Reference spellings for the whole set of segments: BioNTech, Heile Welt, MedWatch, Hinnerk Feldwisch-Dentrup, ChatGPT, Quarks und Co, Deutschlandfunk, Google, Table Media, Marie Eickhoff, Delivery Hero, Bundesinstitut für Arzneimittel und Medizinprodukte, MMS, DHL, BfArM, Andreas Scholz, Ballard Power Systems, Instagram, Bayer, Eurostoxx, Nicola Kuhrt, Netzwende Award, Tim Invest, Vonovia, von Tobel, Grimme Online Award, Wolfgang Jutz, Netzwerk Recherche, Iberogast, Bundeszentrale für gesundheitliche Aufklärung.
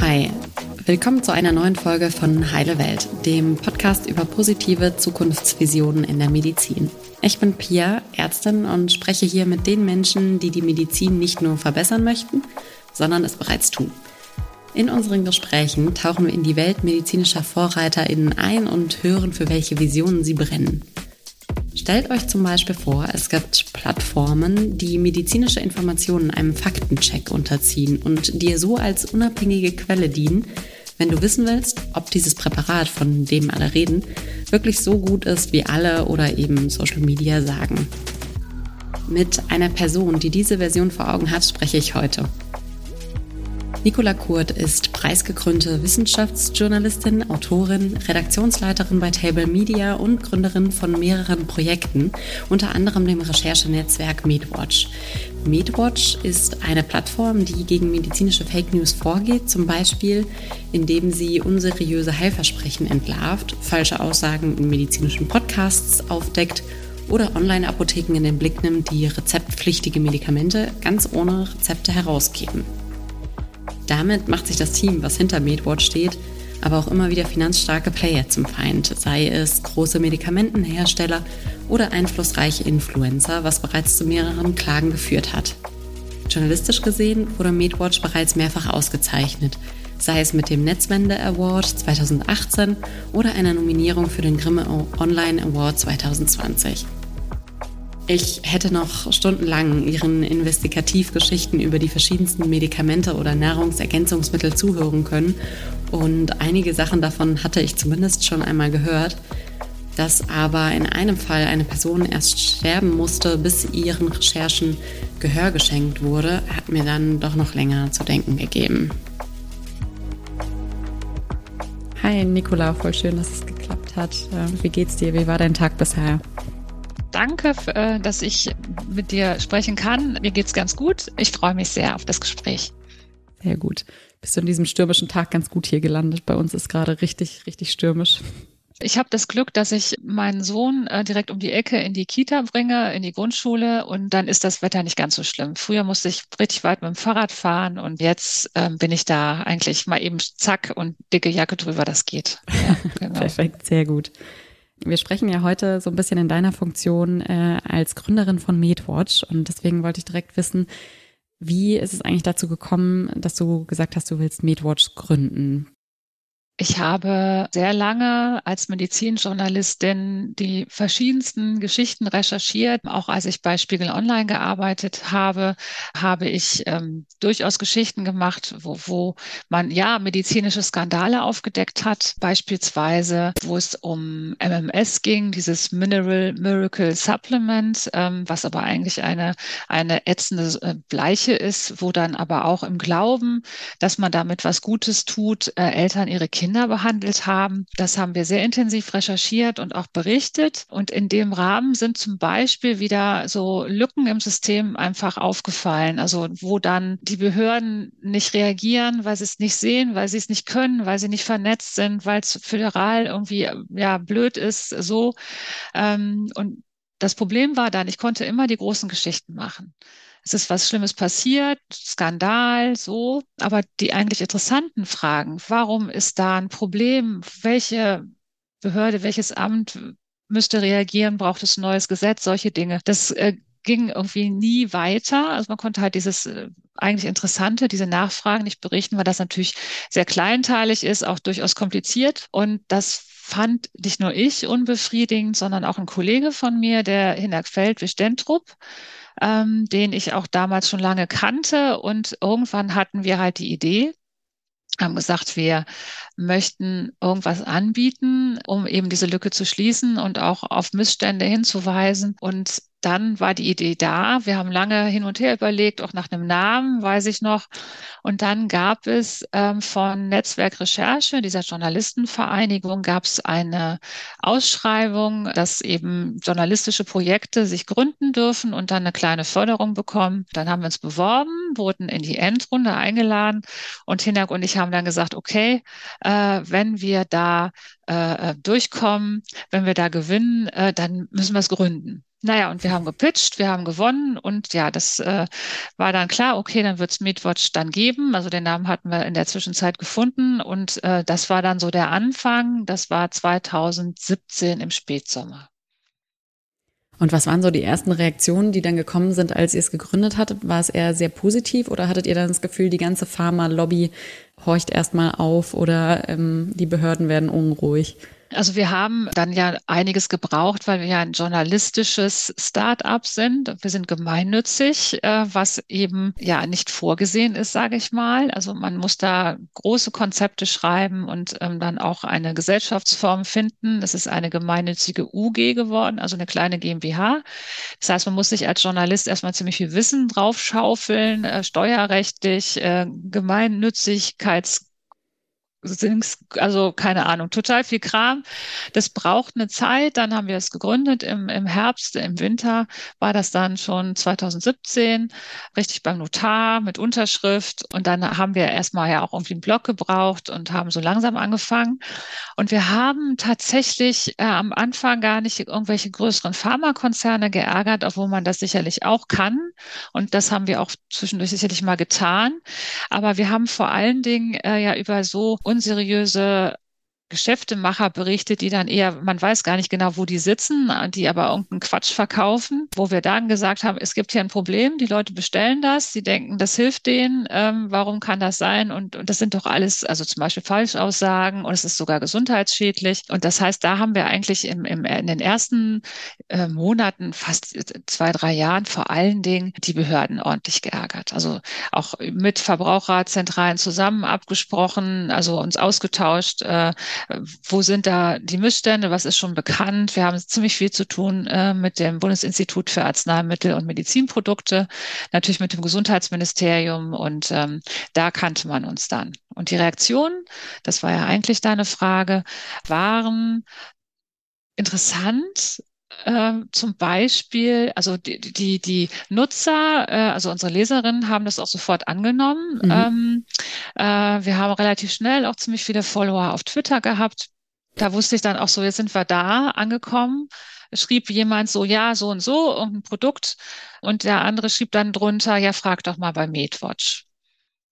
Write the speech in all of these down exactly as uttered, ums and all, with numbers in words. Hi, willkommen zu einer neuen Folge von Heile Welt, dem Podcast über positive Zukunftsvisionen in der Medizin. Ich bin Pia, Ärztin und spreche hier mit den Menschen, die die Medizin nicht nur verbessern möchten, sondern es bereits tun. In unseren Gesprächen tauchen wir in die Welt medizinischer VorreiterInnen ein und hören, für welche Visionen sie brennen. Stellt euch zum Beispiel vor, es gibt Plattformen, die medizinische Informationen einem Faktencheck unterziehen und dir so als unabhängige Quelle dienen, wenn du wissen willst, ob dieses Präparat, von dem alle reden, wirklich so gut ist, wie alle oder eben Social Media sagen. Mit einer Person, die diese Version vor Augen hat, spreche ich heute. Nicola Kuhrt ist preisgekrönte Wissenschaftsjournalistin, Autorin, Redaktionsleiterin bei Table Media und Gründerin von mehreren Projekten, unter anderem dem Recherchenetzwerk MedWatch. MedWatch ist eine Plattform, die gegen medizinische Fake News vorgeht, zum Beispiel indem sie unseriöse Heilversprechen entlarvt, falsche Aussagen in medizinischen Podcasts aufdeckt oder Online-Apotheken in den Blick nimmt, die rezeptpflichtige Medikamente ganz ohne Rezepte herausgeben. Damit macht sich das Team, was hinter MedWatch steht, aber auch immer wieder finanzstarke Player zum Feind, sei es große Medikamentenhersteller oder einflussreiche Influencer, was bereits zu mehreren Klagen geführt hat. Journalistisch gesehen wurde MedWatch bereits mehrfach ausgezeichnet, sei es mit dem Netzwende Award zweitausendachtzehn oder einer Nominierung für den Grimme Online Award zweitausendzwanzig. Ich hätte noch stundenlang ihren Investigativgeschichten über die verschiedensten Medikamente oder Nahrungsergänzungsmittel zuhören können und einige Sachen davon hatte ich zumindest schon einmal gehört, dass aber in einem Fall eine Person erst sterben musste, bis ihren Recherchen Gehör geschenkt wurde, hat mir dann doch noch länger zu denken gegeben. Hi Nicola, voll schön, dass es geklappt hat. Wie geht's dir? Wie war dein Tag bisher? Danke, dass ich mit dir sprechen kann. Mir geht's ganz gut. Ich freue mich sehr auf das Gespräch. Sehr gut. Bist du an diesem stürmischen Tag ganz gut hier gelandet? Bei uns ist gerade richtig, richtig stürmisch. Ich habe das Glück, dass ich meinen Sohn direkt um die Ecke in die Kita bringe, in die Grundschule, und dann ist das Wetter nicht ganz so schlimm. Früher musste ich richtig weit mit dem Fahrrad fahren und jetzt ähm, bin ich da eigentlich mal eben zack und dicke Jacke drüber, das geht. Ja, genau. Perfekt, sehr gut. Wir sprechen ja heute so ein bisschen in deiner Funktion äh, als Gründerin von MedWatch und deswegen wollte ich direkt wissen, wie ist es eigentlich dazu gekommen, dass du gesagt hast, du willst MedWatch gründen? Ich habe sehr lange als Medizinjournalistin die verschiedensten Geschichten recherchiert. Auch als ich bei Spiegel Online gearbeitet habe, habe ich ähm, durchaus Geschichten gemacht, wo, wo man ja medizinische Skandale aufgedeckt hat. Beispielsweise, wo es um M M S ging, dieses Mineral Miracle Supplement, ähm, was aber eigentlich eine, eine ätzende Bleiche ist, wo dann aber auch im Glauben, dass man damit was Gutes tut, äh, Eltern ihre Kinder behandelt haben. Das haben wir sehr intensiv recherchiert und auch berichtet. Und in dem Rahmen sind zum Beispiel wieder so Lücken im System einfach aufgefallen. Also wo dann die Behörden nicht reagieren, weil sie es nicht sehen, weil sie es nicht können, weil sie nicht vernetzt sind, weil es föderal irgendwie ja blöd ist. So. Und das Problem war dann, ich konnte immer die großen Geschichten machen. Es ist was Schlimmes passiert, Skandal, so. Aber die eigentlich interessanten Fragen, warum ist da ein Problem? Welche Behörde, welches Amt müsste reagieren? Braucht es ein neues Gesetz? Solche Dinge. Das äh, ging irgendwie nie weiter. Also man konnte halt dieses äh, eigentlich Interessante, diese Nachfragen nicht berichten, weil das natürlich sehr kleinteilig ist, auch durchaus kompliziert. Und das fand nicht nur ich unbefriedigend, sondern auch ein Kollege von mir, der Hinnerk Feldwisch-Dentrup, Ähm, den ich auch damals schon lange kannte. Und irgendwann hatten wir halt die Idee, haben gesagt, wir möchten irgendwas anbieten, um eben diese Lücke zu schließen und auch auf Missstände hinzuweisen. Und dann war die Idee da. Wir haben lange hin und her überlegt, auch nach einem Namen, weiß ich noch. Und dann gab es ähm, von Netzwerk Recherche, dieser Journalistenvereinigung, gab es eine Ausschreibung, dass eben journalistische Projekte sich gründen dürfen und dann eine kleine Förderung bekommen. Dann haben wir uns beworben, wurden in die Endrunde eingeladen und Hinnerk und ich haben dann gesagt, okay, äh, wenn wir da äh, durchkommen, wenn wir da gewinnen, äh, dann müssen wir es gründen. Naja, und wir haben gepitcht, wir haben gewonnen und ja, das äh, war dann klar, okay, dann wird es MedWatch dann geben. Also den Namen hatten wir in der Zwischenzeit gefunden und äh, das war dann so der Anfang. Das war zwanzig siebzehn im Spätsommer. Und was waren so die ersten Reaktionen, die dann gekommen sind, als ihr es gegründet hattet? War es eher sehr positiv oder hattet ihr dann das Gefühl, die ganze Pharma-Lobby horcht erstmal auf oder ähm, die Behörden werden unruhig? Also wir haben dann ja einiges gebraucht, weil wir ja ein journalistisches Start-up sind. Wir sind gemeinnützig, was eben ja nicht vorgesehen ist, sage ich mal. Also man muss da große Konzepte schreiben und ähm, dann auch eine Gesellschaftsform finden. Das ist eine gemeinnützige U G geworden, also eine kleine GmbH. Das heißt, man muss sich als Journalist erstmal ziemlich viel Wissen draufschaufeln, äh, steuerrechtlich, äh, Gemeinnützigkeits Also keine Ahnung, total viel Kram. Das braucht eine Zeit. Dann haben wir es gegründet im, im Herbst, im Winter war das dann schon zwanzig siebzehn, richtig beim Notar mit Unterschrift. Und dann haben wir erstmal ja auch irgendwie einen Blog gebraucht und haben so langsam angefangen. Und wir haben tatsächlich äh, am Anfang gar nicht irgendwelche größeren Pharmakonzerne geärgert, obwohl man das sicherlich auch kann. Und das haben wir auch zwischendurch sicherlich mal getan. Aber wir haben vor allen Dingen äh, ja über so unseriöse Geschäftemacher berichtet, die dann eher, man weiß gar nicht genau, wo die sitzen, die aber irgendeinen Quatsch verkaufen, wo wir dann gesagt haben, es gibt hier ein Problem, die Leute bestellen das, sie denken, das hilft denen, ähm, warum kann das sein? Und, und das sind doch alles, also zum Beispiel Falschaussagen und es ist sogar gesundheitsschädlich. Und das heißt, da haben wir eigentlich im, im, in den ersten äh, Monaten, fast zwei, drei Jahren, vor allen Dingen die Behörden ordentlich geärgert. Also auch mit Verbraucherzentralen zusammen abgesprochen, also uns ausgetauscht, äh, wo sind da die Missstände, was ist schon bekannt. Wir haben ziemlich viel zu tun äh, mit dem Bundesinstitut für Arzneimittel und Medizinprodukte, natürlich mit dem Gesundheitsministerium und ähm, da kannte man uns dann. Und die Reaktionen, das war ja eigentlich deine Frage, waren interessant. Äh, zum Beispiel, also die, die, die Nutzer, äh, also unsere Leserinnen haben das auch sofort angenommen. Mhm. Ähm, äh, wir haben relativ schnell auch ziemlich viele Follower auf Twitter gehabt. Da wusste ich dann auch so, jetzt sind wir da angekommen. Schrieb jemand so, ja, so und so, irgendein Produkt. Und der andere schrieb dann drunter, ja, frag doch mal bei MedWatch.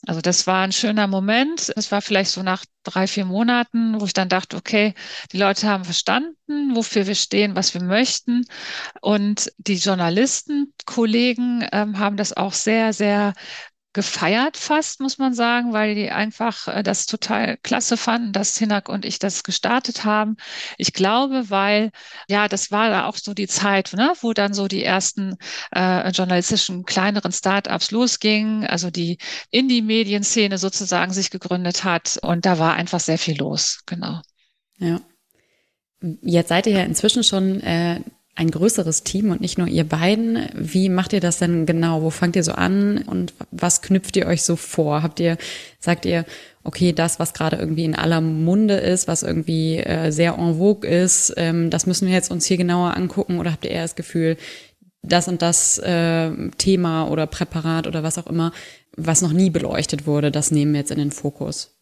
Also das war ein schöner Moment. Es war vielleicht so nach drei, vier Monaten, wo ich dann dachte, okay, die Leute haben verstanden, wofür wir stehen, was wir möchten. Und die Journalistenkollegen ähm, haben das auch sehr, sehr gefeiert fast, muss man sagen, weil die einfach äh, das total klasse fanden, dass Hinnerk und ich das gestartet haben. Ich glaube, weil, ja, das war da auch so die Zeit, ne, wo dann so die ersten äh, journalistischen kleineren Startups losgingen, also die Indie-Medienszene sozusagen sich gegründet hat und da war einfach sehr viel los, genau. Ja. Jetzt seid ihr ja inzwischen schon äh ein größeres Team und nicht nur ihr beiden. Wie macht ihr das denn genau? Wo fangt ihr so an und was knüpft ihr euch so vor? Habt ihr, sagt ihr, okay, das, was gerade irgendwie in aller Munde ist, was irgendwie äh, sehr en vogue ist, ähm, das müssen wir jetzt uns hier genauer angucken oder habt ihr eher das Gefühl, das und das äh, Thema oder Präparat oder was auch immer, was noch nie beleuchtet wurde, das nehmen wir jetzt in den Fokus?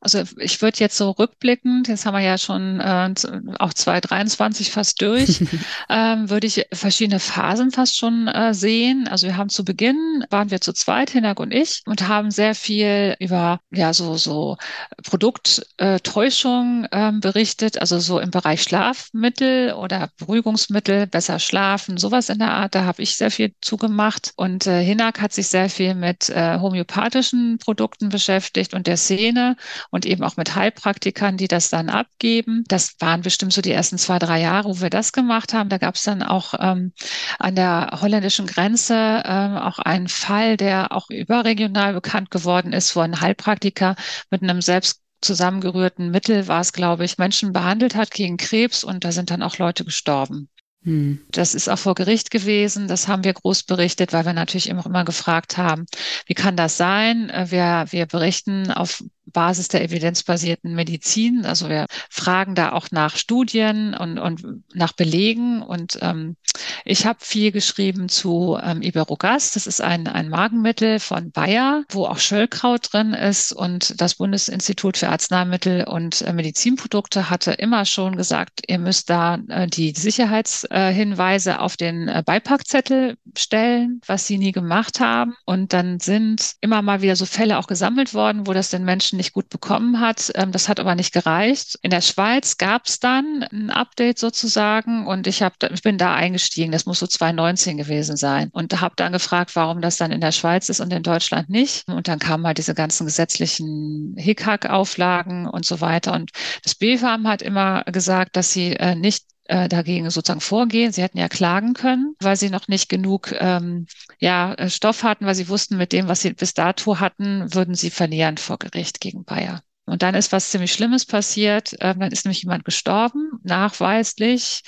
Also ich würde jetzt so rückblickend, jetzt haben wir ja schon äh, auch zwanzig dreiundzwanzig fast durch, ähm, würde ich verschiedene Phasen fast schon äh, sehen. Also wir haben zu Beginn, waren wir zu zweit, Hinnerk und ich, und haben sehr viel über ja so so Produkttäuschung äh, äh, berichtet, also so im Bereich Schlafmittel oder Beruhigungsmittel, besser schlafen, sowas in der Art. Da habe ich sehr viel zugemacht. Und äh, Hinnerk hat sich sehr viel mit äh, homöopathischen Produkten beschäftigt und der Szene. Und eben auch mit Heilpraktikern, die das dann abgeben. Das waren bestimmt so die ersten zwei, drei Jahre, wo wir das gemacht haben. Da gab es dann auch ähm, an der holländischen Grenze ähm, auch einen Fall, der auch überregional bekannt geworden ist, wo ein Heilpraktiker mit einem selbst zusammengerührten Mittel, war es, glaube ich, Menschen behandelt hat gegen Krebs und da sind dann auch Leute gestorben. Hm. Das ist auch vor Gericht gewesen. Das haben wir groß berichtet, weil wir natürlich immer, immer gefragt haben, wie kann das sein? Wir, wir berichten auf Basis der evidenzbasierten Medizin. Also wir fragen da auch nach Studien und, und nach Belegen. Und ähm, ich habe viel geschrieben zu ähm, Iberogast. Das ist ein, ein Magenmittel von Bayer, wo auch Schöllkraut drin ist. Und das Bundesinstitut für Arzneimittel und äh, Medizinprodukte hatte immer schon gesagt, ihr müsst da äh, die Sicherheitshinweise äh, auf den äh, Beipackzettel stellen, was sie nie gemacht haben. Und dann sind immer mal wieder so Fälle auch gesammelt worden, wo das den Menschen nicht gut bekommen hat. Das hat aber nicht gereicht. In der Schweiz gab es dann ein Update sozusagen und ich, hab, ich bin da eingestiegen. Das muss so zwanzig neunzehn gewesen sein und habe dann gefragt, warum das dann in der Schweiz ist und in Deutschland nicht. Und dann kamen halt diese ganzen gesetzlichen Hickhack-Auflagen und so weiter. Und das B F A M hat immer gesagt, dass sie nicht dagegen sozusagen vorgehen. Sie hätten ja klagen können, weil sie noch nicht genug ähm, ja, Stoff hatten, weil sie wussten, mit dem, was sie bis dato hatten, würden sie verlieren vor Gericht gegen Bayer. Und dann ist was ziemlich Schlimmes passiert. Ähm, dann ist nämlich jemand gestorben, nachweislich,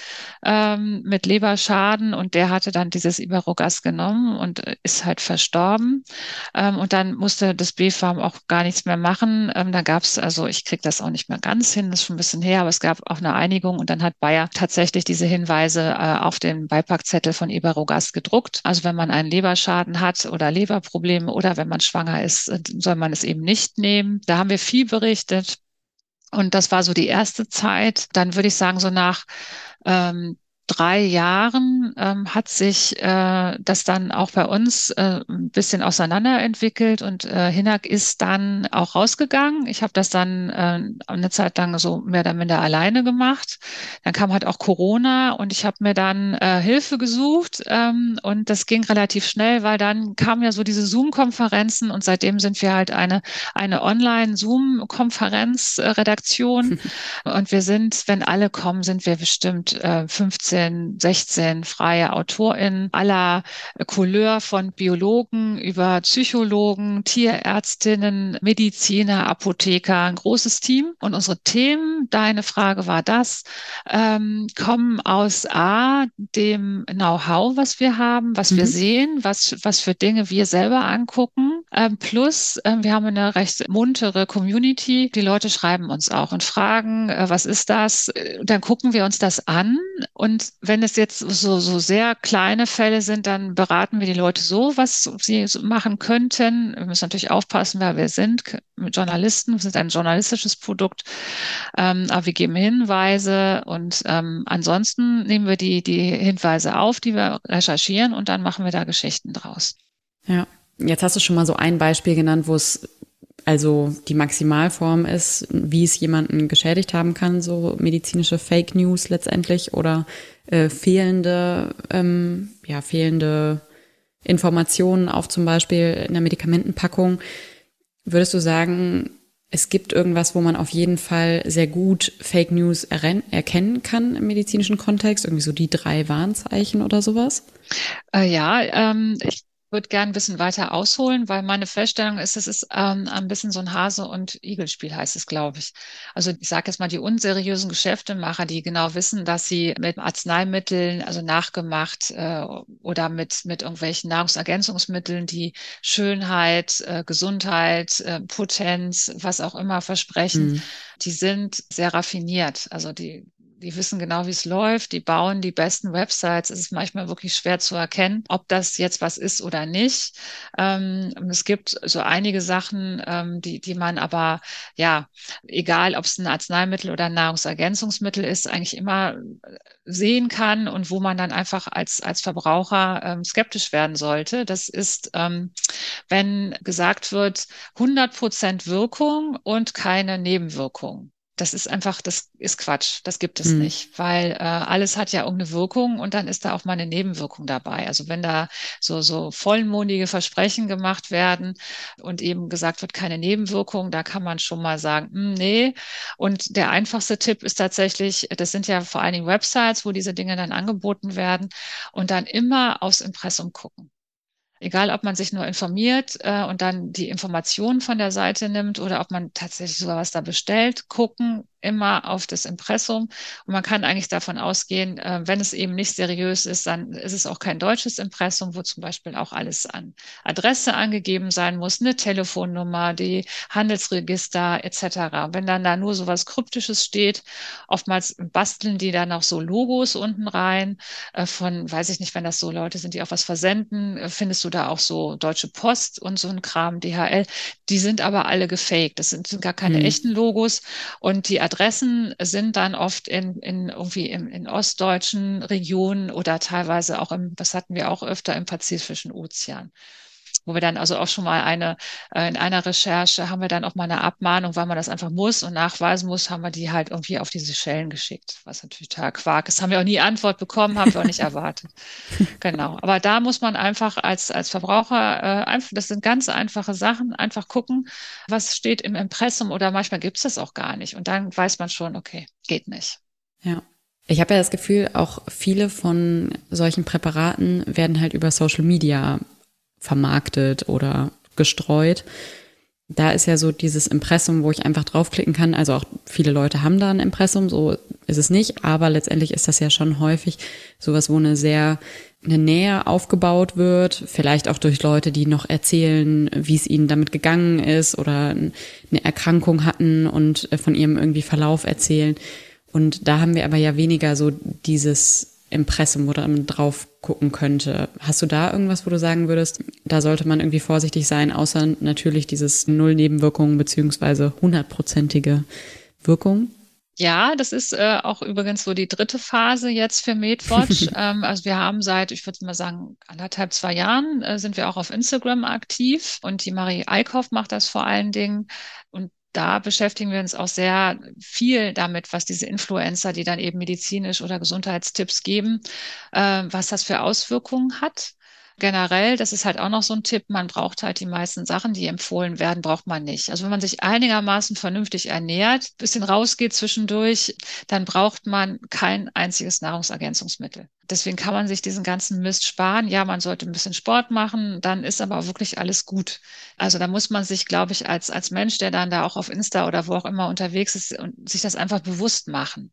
ähm, mit Leberschaden. Und der hatte dann dieses Iberogast genommen und ist halt verstorben. Ähm, und dann musste das B F A M auch gar nichts mehr machen. Ähm, dann gab es, also ich kriege das auch nicht mehr ganz hin, das ist schon ein bisschen her, aber es gab auch eine Einigung. Und dann hat Bayer tatsächlich diese Hinweise äh, auf den Beipackzettel von Iberogast gedruckt. Also wenn man einen Leberschaden hat oder Leberprobleme oder wenn man schwanger ist, soll man es eben nicht nehmen. Da haben wir viel berichtet. Berichtet. Und das war so die erste Zeit. Dann würde ich sagen, so nach ähm, drei Jahren ähm, hat sich äh, das dann auch bei uns äh, ein bisschen auseinanderentwickelt und äh, Hinnerk ist dann auch rausgegangen. Ich habe das dann äh, eine Zeit lang so mehr oder minder alleine gemacht. Dann kam halt auch Corona und ich habe mir dann äh, Hilfe gesucht ähm, und das ging relativ schnell, weil dann kamen ja so diese Zoom-Konferenzen und seitdem sind wir halt eine eine Online-Zoom-Konferenz-Redaktion und wir sind, wenn alle kommen, sind wir bestimmt äh, fünfzehn, sechzehn freie AutorInnen aller Couleur von Biologen über Psychologen, Tierärztinnen, Mediziner, Apotheker, ein großes Team. Und unsere Themen, deine Frage war das, ähm, kommen aus A, dem Know-how, was wir haben, was mhm. wir sehen, was, was für Dinge wir selber angucken. Ähm, plus, ähm, wir haben eine recht muntere Community. Die Leute schreiben uns auch und fragen, äh, was ist das? Dann gucken wir uns das an. Und wenn es jetzt so, so sehr kleine Fälle sind, dann beraten wir die Leute so, was sie machen könnten. Wir müssen natürlich aufpassen, wer wir sind. Journalisten, wir sind ein journalistisches Produkt. Ähm, aber wir geben Hinweise und ähm, ansonsten nehmen wir die, die Hinweise auf, die wir recherchieren und dann machen wir da Geschichten draus. Ja, jetzt hast du schon mal so ein Beispiel genannt, wo es also die Maximalform ist, wie es jemanden geschädigt haben kann, so medizinische Fake News letztendlich oder äh, fehlende, ähm, ja, fehlende Informationen auf zum Beispiel in der Medikamentenpackung. Würdest du sagen, es gibt irgendwas, wo man auf jeden Fall sehr gut Fake News er- erkennen kann im medizinischen Kontext? Irgendwie so die drei Warnzeichen oder sowas? Äh, ja, ähm, ich Ich würde gerne ein bisschen weiter ausholen, weil meine Feststellung ist, es ist ähm, ein bisschen so ein Hase- und Igel-Spiel, heißt es, glaube ich. Also ich sage jetzt mal, die unseriösen Geschäftemacher, die genau wissen, dass sie mit Arzneimitteln, also nachgemacht äh, oder mit, mit irgendwelchen Nahrungsergänzungsmitteln, die Schönheit, äh, Gesundheit, äh, Potenz, was auch immer versprechen, mhm. die sind sehr raffiniert. Also die Die wissen genau, wie es läuft. Die bauen die besten Websites. Es ist manchmal wirklich schwer zu erkennen, ob das jetzt was ist oder nicht. Ähm, es gibt so einige Sachen, ähm, die, die man aber, ja, egal ob es ein Arzneimittel oder ein Nahrungsergänzungsmittel ist, eigentlich immer sehen kann und wo man dann einfach als, als Verbraucher ähm, skeptisch werden sollte. Das ist, ähm, wenn gesagt wird, hundert Prozent Wirkung und keine Nebenwirkung. Das ist einfach, das ist Quatsch, das gibt es mhm. nicht, weil äh, alles hat ja irgendeine Wirkung und dann ist da auch mal eine Nebenwirkung dabei. Also wenn da so so vollmundige Versprechen gemacht werden und eben gesagt wird, keine Nebenwirkung, da kann man schon mal sagen, mh, nee. Und der einfachste Tipp ist tatsächlich, das sind ja vor allen Dingen Websites, wo diese Dinge dann angeboten werden und dann immer aufs Impressum gucken. Egal, ob man sich nur informiert äh, und dann die Informationen von der Seite nimmt oder ob man tatsächlich sogar was da bestellt, gucken, immer auf das Impressum. Und man kann eigentlich davon ausgehen, äh, wenn es eben nicht seriös ist, dann ist es auch kein deutsches Impressum, wo zum Beispiel auch alles an Adresse angegeben sein muss, eine Telefonnummer, die Handelsregister et cetera. Wenn dann da nur so was Kryptisches steht, oftmals basteln die dann auch so Logos unten rein äh, von, weiß ich nicht, wenn das so Leute sind, die auch was versenden, äh, findest du da auch so Deutsche Post und so ein Kram, D H L. Die sind aber alle gefaked. Das sind, sind gar keine mhm. echten Logos. Und die Adressen sind dann oft in, in irgendwie in, in ostdeutschen Regionen oder teilweise auch im, das hatten wir auch öfter, im Pazifischen Ozean. Wo wir dann also auch schon mal eine, in einer Recherche haben wir dann auch mal eine Abmahnung, weil man das einfach muss und nachweisen muss, haben wir die halt irgendwie auf die Seychellen geschickt, was natürlich total Quark ist. Haben wir auch nie Antwort bekommen, haben wir auch nicht erwartet. Genau, aber da muss man einfach als, als Verbraucher, äh, einfach, das sind ganz einfache Sachen, einfach gucken, was steht im Impressum oder manchmal gibt es das auch gar nicht und dann weiß man schon, okay, geht nicht. Ja. Ich habe ja das Gefühl, auch viele von solchen Präparaten werden halt über Social Media vermarktet oder gestreut. Da ist ja so dieses Impressum, wo ich einfach draufklicken kann. Also auch viele Leute haben da ein Impressum, so ist es nicht. Aber letztendlich ist das ja schon häufig sowas, wo eine sehr eine Nähe aufgebaut wird. Vielleicht auch durch Leute, die noch erzählen, wie es ihnen damit gegangen ist oder eine Erkrankung hatten und von ihrem irgendwie Verlauf erzählen. Und da haben wir aber ja weniger so dieses Impressum, wo man drauf gucken könnte. Hast du da irgendwas, wo du sagen würdest, da sollte man irgendwie vorsichtig sein, außer natürlich dieses Null-Nebenwirkungen beziehungsweise hundertprozentige Wirkung? Ja, das ist äh, auch übrigens so die dritte Phase jetzt für MedWatch. ähm, also wir haben seit, ich würde mal sagen, anderthalb, zwei Jahren äh, sind wir auch auf Instagram aktiv und die Marie Eickhoff macht das vor allen Dingen und da beschäftigen wir uns auch sehr viel damit, was diese Influencer, die dann eben medizinisch oder Gesundheitstipps geben, äh, was das für Auswirkungen hat. Generell, das ist halt auch noch so ein Tipp, man braucht halt die meisten Sachen, die empfohlen werden, braucht man nicht. Also wenn man sich einigermaßen vernünftig ernährt, ein bisschen rausgeht zwischendurch, dann braucht man kein einziges Nahrungsergänzungsmittel. Deswegen kann man sich diesen ganzen Mist sparen. Ja, man sollte ein bisschen Sport machen, dann ist aber wirklich alles gut. Also da muss man sich, glaube ich, als als Mensch, der dann da auch auf Insta oder wo auch immer unterwegs ist, und sich das einfach bewusst machen,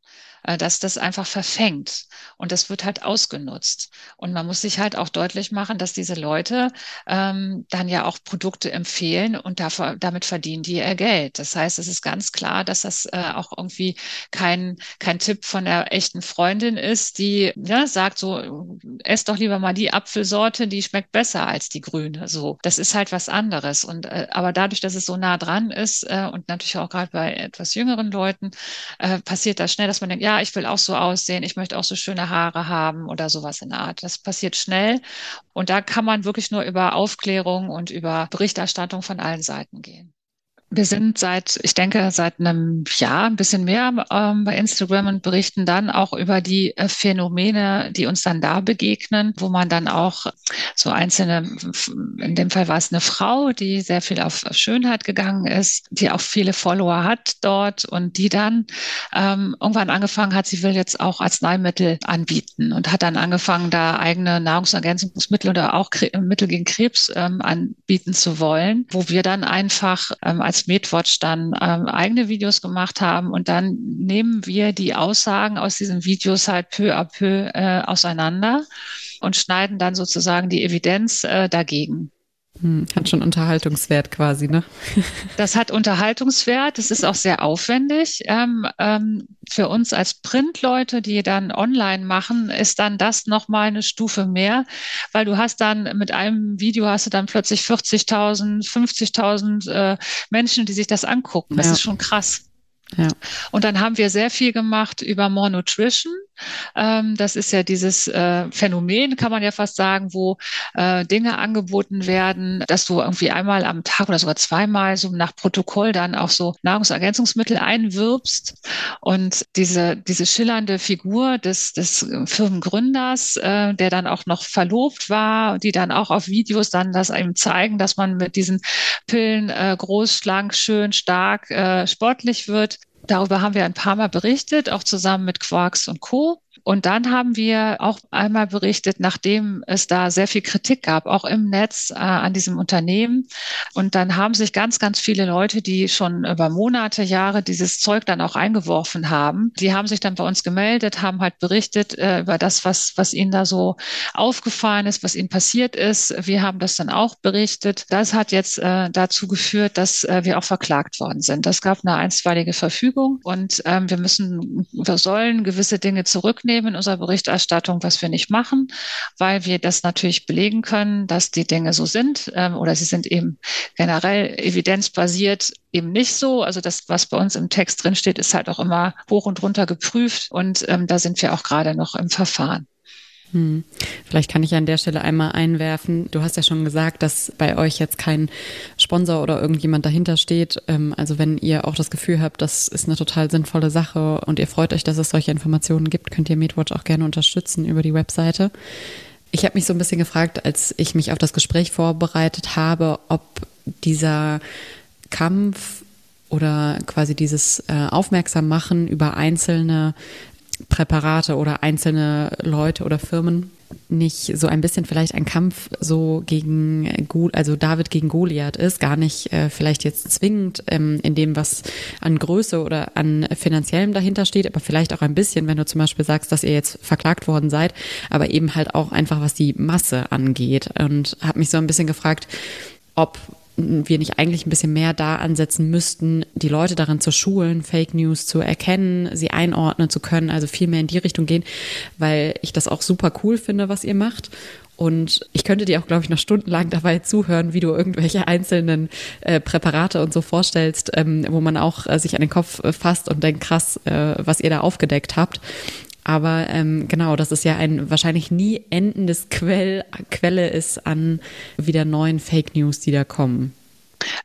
dass das einfach verfängt und das wird halt ausgenutzt. Und man muss sich halt auch deutlich machen, dass diese Leute ähm, dann ja auch Produkte empfehlen und dafür, damit verdienen die ihr Geld. Das heißt, es ist ganz klar, dass das äh, auch irgendwie kein kein Tipp von einer echten Freundin ist, die ja sagt, sagt so, ess doch lieber mal die Apfelsorte, die schmeckt besser als die grüne. So, das ist halt was anderes. Und äh, aber dadurch, dass es so nah dran ist äh, und natürlich auch gerade bei etwas jüngeren Leuten äh, passiert das schnell, dass man denkt, ja, ich will auch so aussehen, ich möchte auch so schöne Haare haben oder sowas in der Art. Das passiert schnell und da kann man wirklich nur über Aufklärung und über Berichterstattung von allen Seiten gehen. Wir sind seit, ich denke, seit einem Jahr ein bisschen mehr ähm, bei Instagram und berichten dann auch über die äh, Phänomene, die uns dann da begegnen, wo man dann auch so einzelne, in dem Fall war es eine Frau, die sehr viel auf, auf Schönheit gegangen ist, die auch viele Follower hat dort und die dann ähm, irgendwann angefangen hat, sie will jetzt auch Arzneimittel anbieten und hat dann angefangen, da eigene Nahrungsergänzungsmittel oder auch Kre- Mittel gegen Krebs ähm, anbieten zu wollen, wo wir dann einfach ähm, als MedWatch dann ähm, eigene Videos gemacht haben und dann nehmen wir die Aussagen aus diesen Videos halt peu à peu äh, auseinander und schneiden dann sozusagen die Evidenz äh, dagegen. Hm, hat schon Unterhaltungswert quasi, ne? Das hat Unterhaltungswert, das ist auch sehr aufwendig. Ähm, ähm, für uns als Printleute, die dann online machen, ist dann das nochmal eine Stufe mehr, weil du hast dann mit einem Video hast du dann plötzlich vierzigtausend, fünfzigtausend äh, Menschen, die sich das angucken. Das ja. ist schon krass. Ja. Und dann haben wir sehr viel gemacht über More Nutrition. Ähm, das ist ja dieses äh, Phänomen, kann man ja fast sagen, wo äh, Dinge angeboten werden, dass du irgendwie einmal am Tag oder sogar zweimal so nach Protokoll dann auch so Nahrungsergänzungsmittel einwirbst. Und diese diese schillernde Figur des des Firmengründers, äh, der dann auch noch verlobt war, die dann auch auf Videos dann das einem zeigen, dass man mit diesen Pillen äh, groß, schlank, schön, stark, äh, sportlich wird. Darüber haben wir ein paar Mal berichtet, auch zusammen mit Quarks und Co. Und dann haben wir auch einmal berichtet, nachdem es da sehr viel Kritik gab, auch im Netz äh, an diesem Unternehmen. Und dann haben sich ganz, ganz viele Leute, die schon über Monate, Jahre dieses Zeug dann auch eingeworfen haben, die haben sich dann bei uns gemeldet, haben halt berichtet äh, über das, was, was ihnen da so aufgefallen ist, was ihnen passiert ist. Wir haben das dann auch berichtet. Das hat jetzt äh, dazu geführt, dass äh, wir auch verklagt worden sind. Das gab eine einstweilige Verfügung und ähm, wir müssen, wir sollen gewisse Dinge zurücknehmen in unserer Berichterstattung, was wir nicht machen, weil wir das natürlich belegen können, dass die Dinge so sind ähm, oder sie sind eben generell evidenzbasiert eben nicht so. Also das, was bei uns im Text drinsteht, ist halt auch immer hoch und runter geprüft und ähm, da sind wir auch gerade noch im Verfahren. Hm. Vielleicht kann ich an der Stelle einmal einwerfen. Du hast ja schon gesagt, dass bei euch jetzt kein Sponsor oder irgendjemand dahinter steht. Also wenn ihr auch das Gefühl habt, das ist eine total sinnvolle Sache und ihr freut euch, dass es solche Informationen gibt, könnt ihr MedWatch auch gerne unterstützen über die Webseite. Ich habe mich so ein bisschen gefragt, als ich mich auf das Gespräch vorbereitet habe, ob dieser Kampf oder quasi dieses Aufmerksammachen über einzelne Präparate oder einzelne Leute oder Firmen nicht so ein bisschen vielleicht ein Kampf so gegen, also David gegen Goliath ist, gar nicht äh, vielleicht jetzt zwingend ähm, in dem, was an Größe oder an Finanziellem dahinter steht, aber vielleicht auch ein bisschen, wenn du zum Beispiel sagst, dass ihr jetzt verklagt worden seid, aber eben halt auch einfach, was die Masse angeht. Und habe mich so ein bisschen gefragt, ob wir nicht eigentlich ein bisschen mehr da ansetzen müssten, die Leute daran zu schulen, Fake News zu erkennen, sie einordnen zu können, also viel mehr in die Richtung gehen, weil ich das auch super cool finde, was ihr macht. Und ich könnte dir auch, glaube ich, noch stundenlang dabei zuhören, wie du irgendwelche einzelnen äh, Präparate und so vorstellst, ähm, wo man auch äh, sich an den Kopf äh, fasst und denkt, krass, äh, was ihr da aufgedeckt habt. Aber ähm, genau, dass es ja ein wahrscheinlich nie endendes Quell, Quelle ist an wieder neuen Fake News, die da kommen.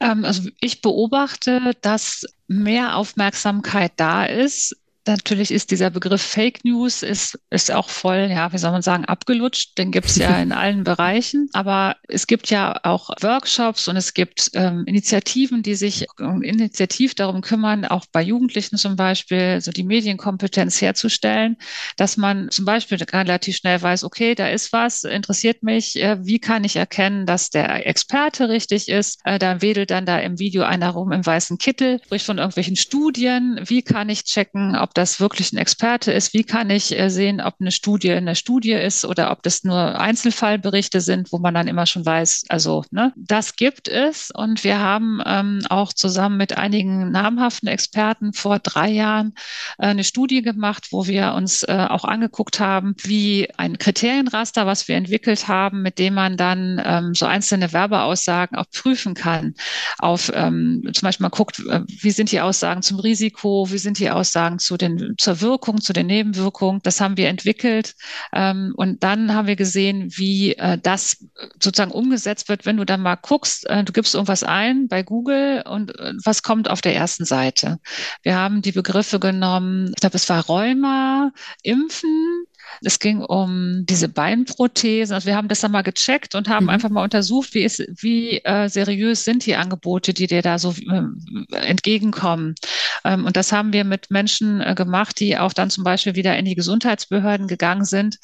Ähm, also ich beobachte, dass mehr Aufmerksamkeit da ist. Natürlich ist dieser Begriff Fake News ist, ist auch voll, ja, wie soll man sagen, abgelutscht. Den gibt es ja in allen Bereichen. Aber es gibt ja auch Workshops und es gibt ähm, Initiativen, die sich ähm, initiativ darum kümmern, auch bei Jugendlichen zum Beispiel so die Medienkompetenz herzustellen, dass man zum Beispiel relativ schnell weiß, okay, da ist was, interessiert mich. Äh, wie kann ich erkennen, dass der Experte richtig ist? Äh, da wedelt dann da im Video einer rum im weißen Kittel, spricht von irgendwelchen Studien. Wie kann ich checken, ob das wirklich ein Experte ist? Wie kann ich sehen, ob eine Studie eine Studie ist oder ob das nur Einzelfallberichte sind, wo man dann immer schon weiß, also ne, das gibt es. Und wir haben ähm, auch zusammen mit einigen namhaften Experten vor drei Jahren äh, eine Studie gemacht, wo wir uns äh, auch angeguckt haben, wie ein Kriterienraster, was wir entwickelt haben, mit dem man dann ähm, so einzelne Werbeaussagen auch prüfen kann. Auf ähm, zum Beispiel mal guckt, äh, wie sind die Aussagen zum Risiko, wie sind die Aussagen zu Den, zur Wirkung, zu den Nebenwirkungen. Das haben wir entwickelt. Ähm, und dann haben wir gesehen, wie äh, das sozusagen umgesetzt wird, wenn du dann mal guckst, äh, du gibst irgendwas ein bei Google und äh, was kommt auf der ersten Seite. Wir haben die Begriffe genommen, ich glaube, es war Rheuma, Impfen, es ging um diese Beinprothesen. Also wir haben das dann mal gecheckt und haben mhm. einfach mal untersucht, wie, ist, wie äh, seriös sind die Angebote, die dir da so äh, entgegenkommen. Ähm, und das haben wir mit Menschen äh, gemacht, die auch dann zum Beispiel wieder in die Gesundheitsbehörden gegangen sind.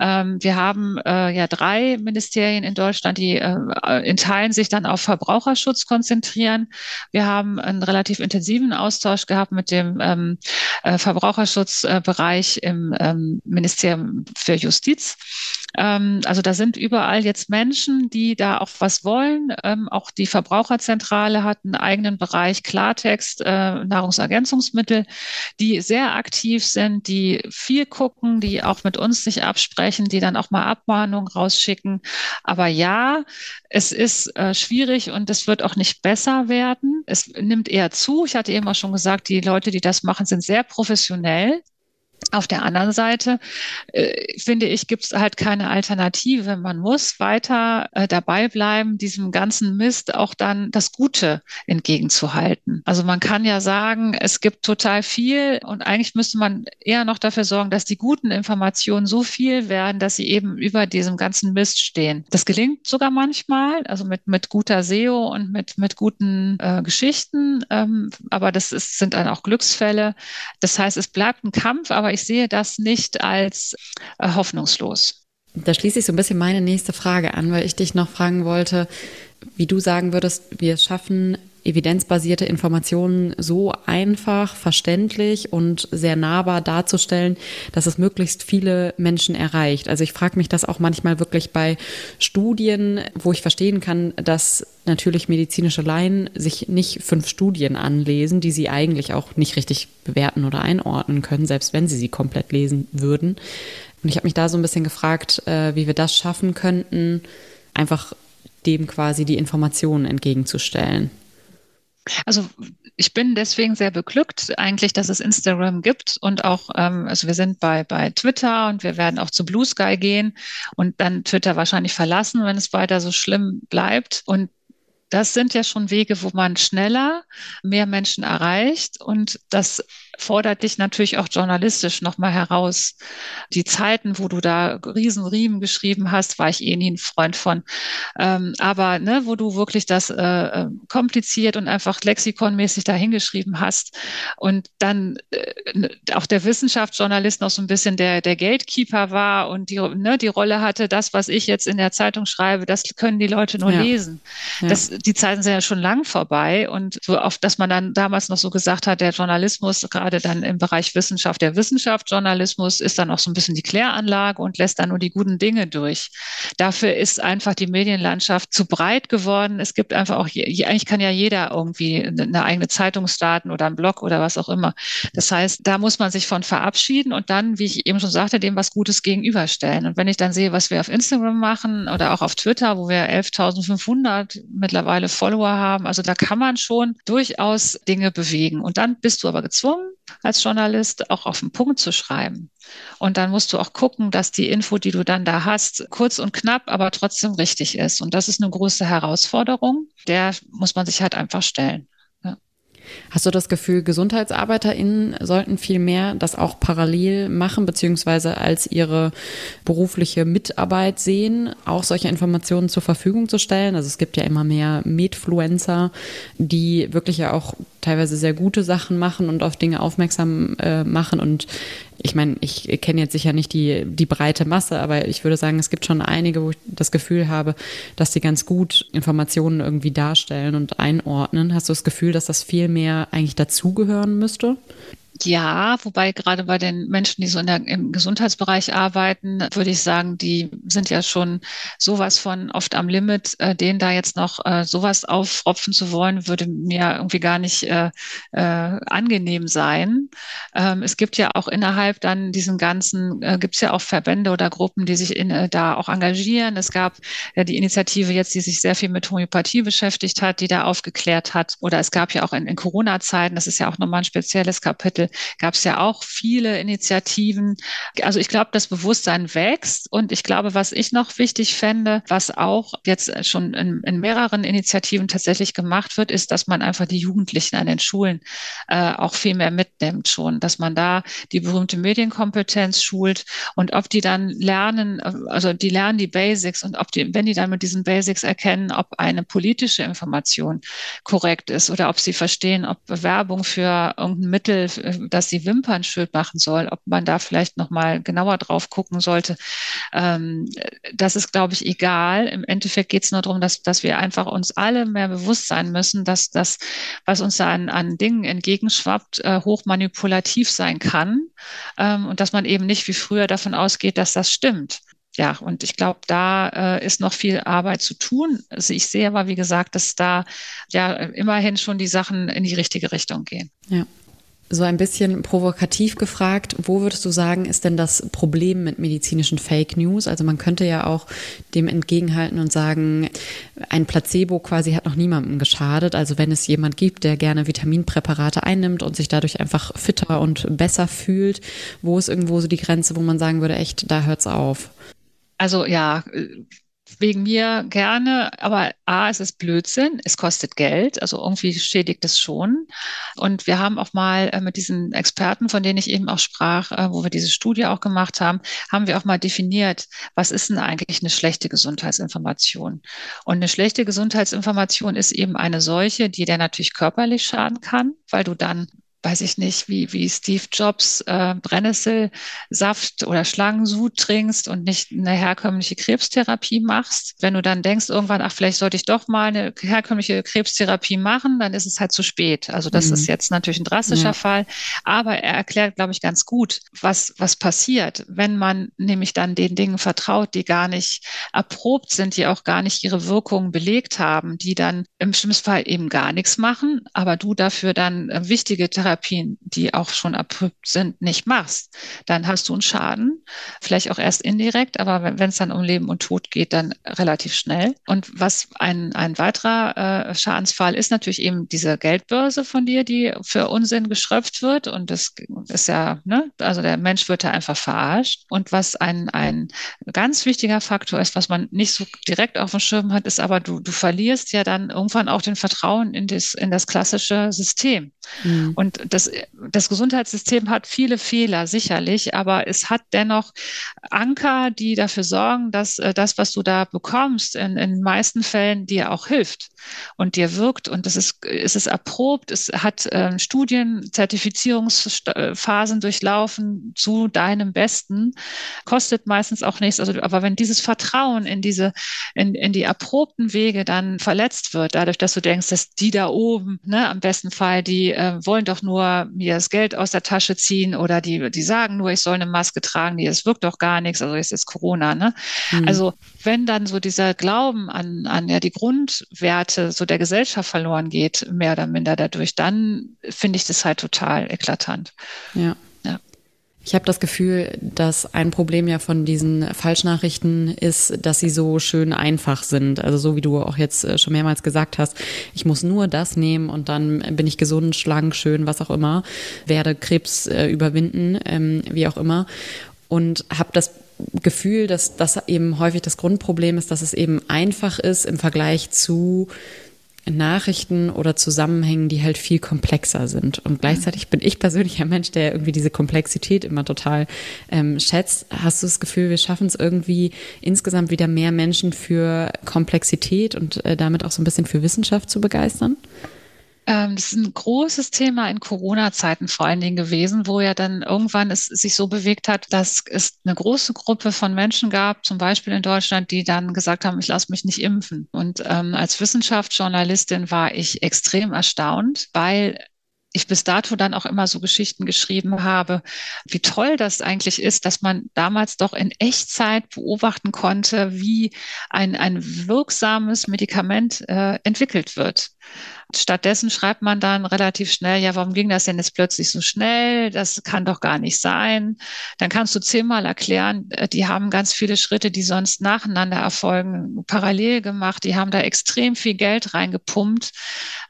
Ähm, wir haben äh, ja drei Ministerien in Deutschland, die äh, in Teilen sich dann auf Verbraucherschutz konzentrieren. Wir haben einen relativ intensiven Austausch gehabt mit dem ähm, äh, Verbraucherschutzbereich im ähm, Ministerium für Justiz. Also da sind überall jetzt Menschen, die da auch was wollen. Auch die Verbraucherzentrale hat einen eigenen Bereich, Klartext, Nahrungsergänzungsmittel, die sehr aktiv sind, die viel gucken, die auch mit uns sich absprechen, die dann auch mal Abmahnungen rausschicken. Aber ja, es ist schwierig und es wird auch nicht besser werden. Es nimmt eher zu. Ich hatte eben auch schon gesagt, die Leute, die das machen, sind sehr professionell. Auf der anderen Seite, äh, finde ich, gibt es halt keine Alternative. Man muss weiter äh, dabei bleiben, diesem ganzen Mist auch dann das Gute entgegenzuhalten. Also man kann ja sagen, es gibt total viel und eigentlich müsste man eher noch dafür sorgen, dass die guten Informationen so viel werden, dass sie eben über diesem ganzen Mist stehen. Das gelingt sogar manchmal, also mit, mit guter S E O und mit, mit guten äh, Geschichten. Ähm, aber das ist, sind dann auch Glücksfälle. Das heißt, es bleibt ein Kampf, aber aber ich sehe das nicht als äh, hoffnungslos. Da schließe ich so ein bisschen meine nächste Frage an, weil ich dich noch fragen wollte, wie du sagen würdest, wir schaffen evidenzbasierte Informationen so einfach, verständlich und sehr nahbar darzustellen, dass es möglichst viele Menschen erreicht. Also ich frage mich das auch manchmal wirklich bei Studien, wo ich verstehen kann, dass natürlich medizinische Laien sich nicht fünf Studien anlesen, die sie eigentlich auch nicht richtig bewerten oder einordnen können, selbst wenn sie sie komplett lesen würden. Und ich habe mich da so ein bisschen gefragt, wie wir das schaffen könnten, einfach dem quasi die Informationen entgegenzustellen. Also ich bin deswegen sehr beglückt eigentlich, dass es Instagram gibt und auch, ähm, also wir sind bei, bei Twitter und wir werden auch zu Blue Sky gehen und dann Twitter wahrscheinlich verlassen, wenn es weiter so schlimm bleibt. Und das sind ja schon Wege, wo man schneller mehr Menschen erreicht und das fordert dich natürlich auch journalistisch nochmal heraus. Die Zeiten, wo du da Riesenriemen geschrieben hast, war ich eh nie ein Freund von. Ähm, aber ne, wo du wirklich das äh, kompliziert und einfach lexikonmäßig dahingeschrieben hast und dann äh, auch der Wissenschaftsjournalist noch so ein bisschen der, der Gatekeeper war und die, ne, die Rolle hatte, das, was ich jetzt in der Zeitung schreibe, das können die Leute nur ja. lesen. Ja. Das, die Zeiten sind ja schon lang vorbei und so oft, dass man dann damals noch so gesagt hat, der Journalismus gerade dann im Bereich Wissenschaft, der Wissenschaftsjournalismus ist dann auch so ein bisschen die Kläranlage und lässt dann nur die guten Dinge durch. Dafür ist einfach die Medienlandschaft zu breit geworden. Es gibt einfach auch, eigentlich kann ja jeder irgendwie eine eigene Zeitung starten oder einen Blog oder was auch immer. Das heißt, da muss man sich von verabschieden und dann, wie ich eben schon sagte, dem was Gutes gegenüberstellen. Und wenn ich dann sehe, was wir auf Instagram machen oder auch auf Twitter, wo wir elftausendfünfhundert mittlerweile Follower haben, also da kann man schon durchaus Dinge bewegen. Und dann bist du aber gezwungen, als Journalist auch auf den Punkt zu schreiben. Und dann musst du auch gucken, dass die Info, die du dann da hast, kurz und knapp, aber trotzdem richtig ist. Und das ist eine große Herausforderung, der muss man sich halt einfach stellen. Ja. Hast du das Gefühl, GesundheitsarbeiterInnen sollten viel mehr das auch parallel machen, beziehungsweise als ihre berufliche Mitarbeit sehen, auch solche Informationen zur Verfügung zu stellen? Also es gibt ja immer mehr Medfluencer, die wirklich ja auch teilweise sehr gute Sachen machen und auf Dinge aufmerksam äh, machen. Und ich meine, ich kenne jetzt sicher nicht die, die breite Masse, aber ich würde sagen, es gibt schon einige, wo ich das Gefühl habe, dass die ganz gut Informationen irgendwie darstellen und einordnen. Hast du das Gefühl, dass das viel mehr eigentlich dazugehören müsste? Ja, wobei gerade bei den Menschen, die so in der, im Gesundheitsbereich arbeiten, würde ich sagen, die sind ja schon sowas von oft am Limit. Äh, denen da jetzt noch äh, sowas aufropfen zu wollen, würde mir irgendwie gar nicht äh, äh, angenehm sein. Ähm, es gibt ja auch innerhalb dann diesen ganzen, äh, gibt es ja auch Verbände oder Gruppen, die sich in, äh, da auch engagieren. Es gab ja die Initiative jetzt, die sich sehr viel mit Homöopathie beschäftigt hat, die da aufgeklärt hat. Oder es gab ja auch in, in Corona-Zeiten, das ist ja auch nochmal ein spezielles Kapitel, gab es ja auch viele Initiativen. Also ich glaube, das Bewusstsein wächst und ich glaube, was ich noch wichtig fände, was auch jetzt schon in, in mehreren Initiativen tatsächlich gemacht wird, ist, dass man einfach die Jugendlichen an den Schulen äh, auch viel mehr mitnimmt schon, dass man da die berühmte Medienkompetenz schult und ob die dann lernen, also die lernen die Basics und ob die, wenn die dann mit diesen Basics erkennen, ob eine politische Information korrekt ist oder ob sie verstehen, ob Werbung für irgendein Mittel, dass die Wimpern schön machen soll, ob man da vielleicht nochmal genauer drauf gucken sollte. Ähm, das ist, glaube ich, egal. Im Endeffekt geht es nur darum, dass, dass wir einfach uns alle mehr bewusst sein müssen, dass das, was uns da an, an Dingen entgegenschwappt, äh, hochmanipulativ sein kann ähm, und dass man eben nicht wie früher davon ausgeht, dass das stimmt. Ja, und ich glaube, da äh, ist noch viel Arbeit zu tun. Also ich sehe aber, wie gesagt, dass da ja immerhin schon die Sachen in die richtige Richtung gehen. Ja. So ein bisschen provokativ gefragt, wo würdest du sagen, ist denn das Problem mit medizinischen Fake News? Also man könnte ja auch dem entgegenhalten und sagen, ein Placebo quasi hat noch niemandem geschadet. Also wenn es jemand gibt, der gerne Vitaminpräparate einnimmt und sich dadurch einfach fitter und besser fühlt, wo ist irgendwo so die Grenze, wo man sagen würde, echt, da hört's auf? Also ja, wegen mir gerne, aber A, es ist Blödsinn, es kostet Geld, also irgendwie schädigt es schon. Und wir haben auch mal mit diesen Experten, von denen ich eben auch sprach, wo wir diese Studie auch gemacht haben, haben wir auch mal definiert, was ist denn eigentlich eine schlechte Gesundheitsinformation? Und eine schlechte Gesundheitsinformation ist eben eine solche, die dir natürlich körperlich schaden kann, weil du dann weiß ich nicht, wie, wie Steve Jobs äh, Brennnesselsaft oder Schlangensud trinkst und nicht eine herkömmliche Krebstherapie machst. Wenn du dann denkst irgendwann, ach, vielleicht sollte ich doch mal eine herkömmliche Krebstherapie machen, dann ist es halt zu spät. Also das mhm. ist jetzt natürlich ein drastischer ja. Fall. Aber er erklärt, glaube ich, ganz gut, was, was passiert, wenn man nämlich dann den Dingen vertraut, die gar nicht erprobt sind, die auch gar nicht ihre Wirkungen belegt haben, die dann im schlimmsten Fall eben gar nichts machen, aber du dafür dann äh, wichtige Therapien Therapien, die auch schon erprobt sind, nicht machst, dann hast du einen Schaden, vielleicht auch erst indirekt, aber wenn es dann um Leben und Tod geht, dann relativ schnell. Und was ein, ein weiterer äh, Schadensfall ist natürlich eben diese Geldbörse von dir, die für Unsinn geschröpft wird, und das ist ja, ne, also der Mensch wird da einfach verarscht. Und was ein, ein ganz wichtiger Faktor ist, was man nicht so direkt auf dem Schirm hat, ist aber, du, du verlierst ja dann irgendwann auch den Vertrauen in das, in das klassische System. Mhm. Und Das, das Gesundheitssystem hat viele Fehler, sicherlich, aber es hat dennoch Anker, die dafür sorgen, dass äh, das, was du da bekommst, in den meisten Fällen dir auch hilft und dir wirkt. Und das ist, es ist erprobt, es hat äh, Studien, Zertifizierungsphasen durchlaufen zu deinem Besten, kostet meistens auch nichts. Also, aber wenn dieses Vertrauen in, diese, in, in die erprobten Wege dann verletzt wird, dadurch, dass du denkst, dass die da oben, ne, am besten Fall, die äh, wollen doch nur mir das Geld aus der Tasche ziehen, oder die, die sagen nur, ich soll eine Maske tragen, die, es wirkt doch gar nichts, also es ist Corona, ne? Mhm. Also wenn dann so dieser Glauben an, an ja die Grundwerte so der Gesellschaft verloren geht, mehr oder minder dadurch, dann finde ich das halt total eklatant. Ja. Ich habe das Gefühl, dass ein Problem ja von diesen Falschnachrichten ist, dass sie so schön einfach sind. Also so wie du auch jetzt schon mehrmals gesagt hast, ich muss nur das nehmen und dann bin ich gesund, schlank, schön, was auch immer, werde Krebs äh, überwinden, ähm, wie auch immer. Und habe das Gefühl, dass das eben häufig das Grundproblem ist, dass es eben einfach ist im Vergleich zu Nachrichten oder Zusammenhängen, die halt viel komplexer sind. Und gleichzeitig bin ich persönlich ein Mensch, der irgendwie diese Komplexität immer total ähm, schätzt. Hast du das Gefühl, wir schaffen es irgendwie insgesamt wieder mehr Menschen für Komplexität und äh, damit auch so ein bisschen für Wissenschaft zu begeistern? Das ist ein großes Thema in Corona-Zeiten vor allen Dingen gewesen, wo ja dann irgendwann es sich so bewegt hat, dass es eine große Gruppe von Menschen gab, zum Beispiel in Deutschland, die dann gesagt haben, ich lasse mich nicht impfen. Und ähm, als Wissenschaftsjournalistin war ich extrem erstaunt, weil ich bis dato dann auch immer so Geschichten geschrieben habe, wie toll das eigentlich ist, dass man damals doch in Echtzeit beobachten konnte, wie ein, ein wirksames Medikament äh, entwickelt wird. Stattdessen schreibt man dann relativ schnell, ja, warum ging das denn jetzt plötzlich so schnell? Das kann doch gar nicht sein. Dann kannst du zehnmal erklären, die haben ganz viele Schritte, die sonst nacheinander erfolgen, parallel gemacht. Die haben da extrem viel Geld reingepumpt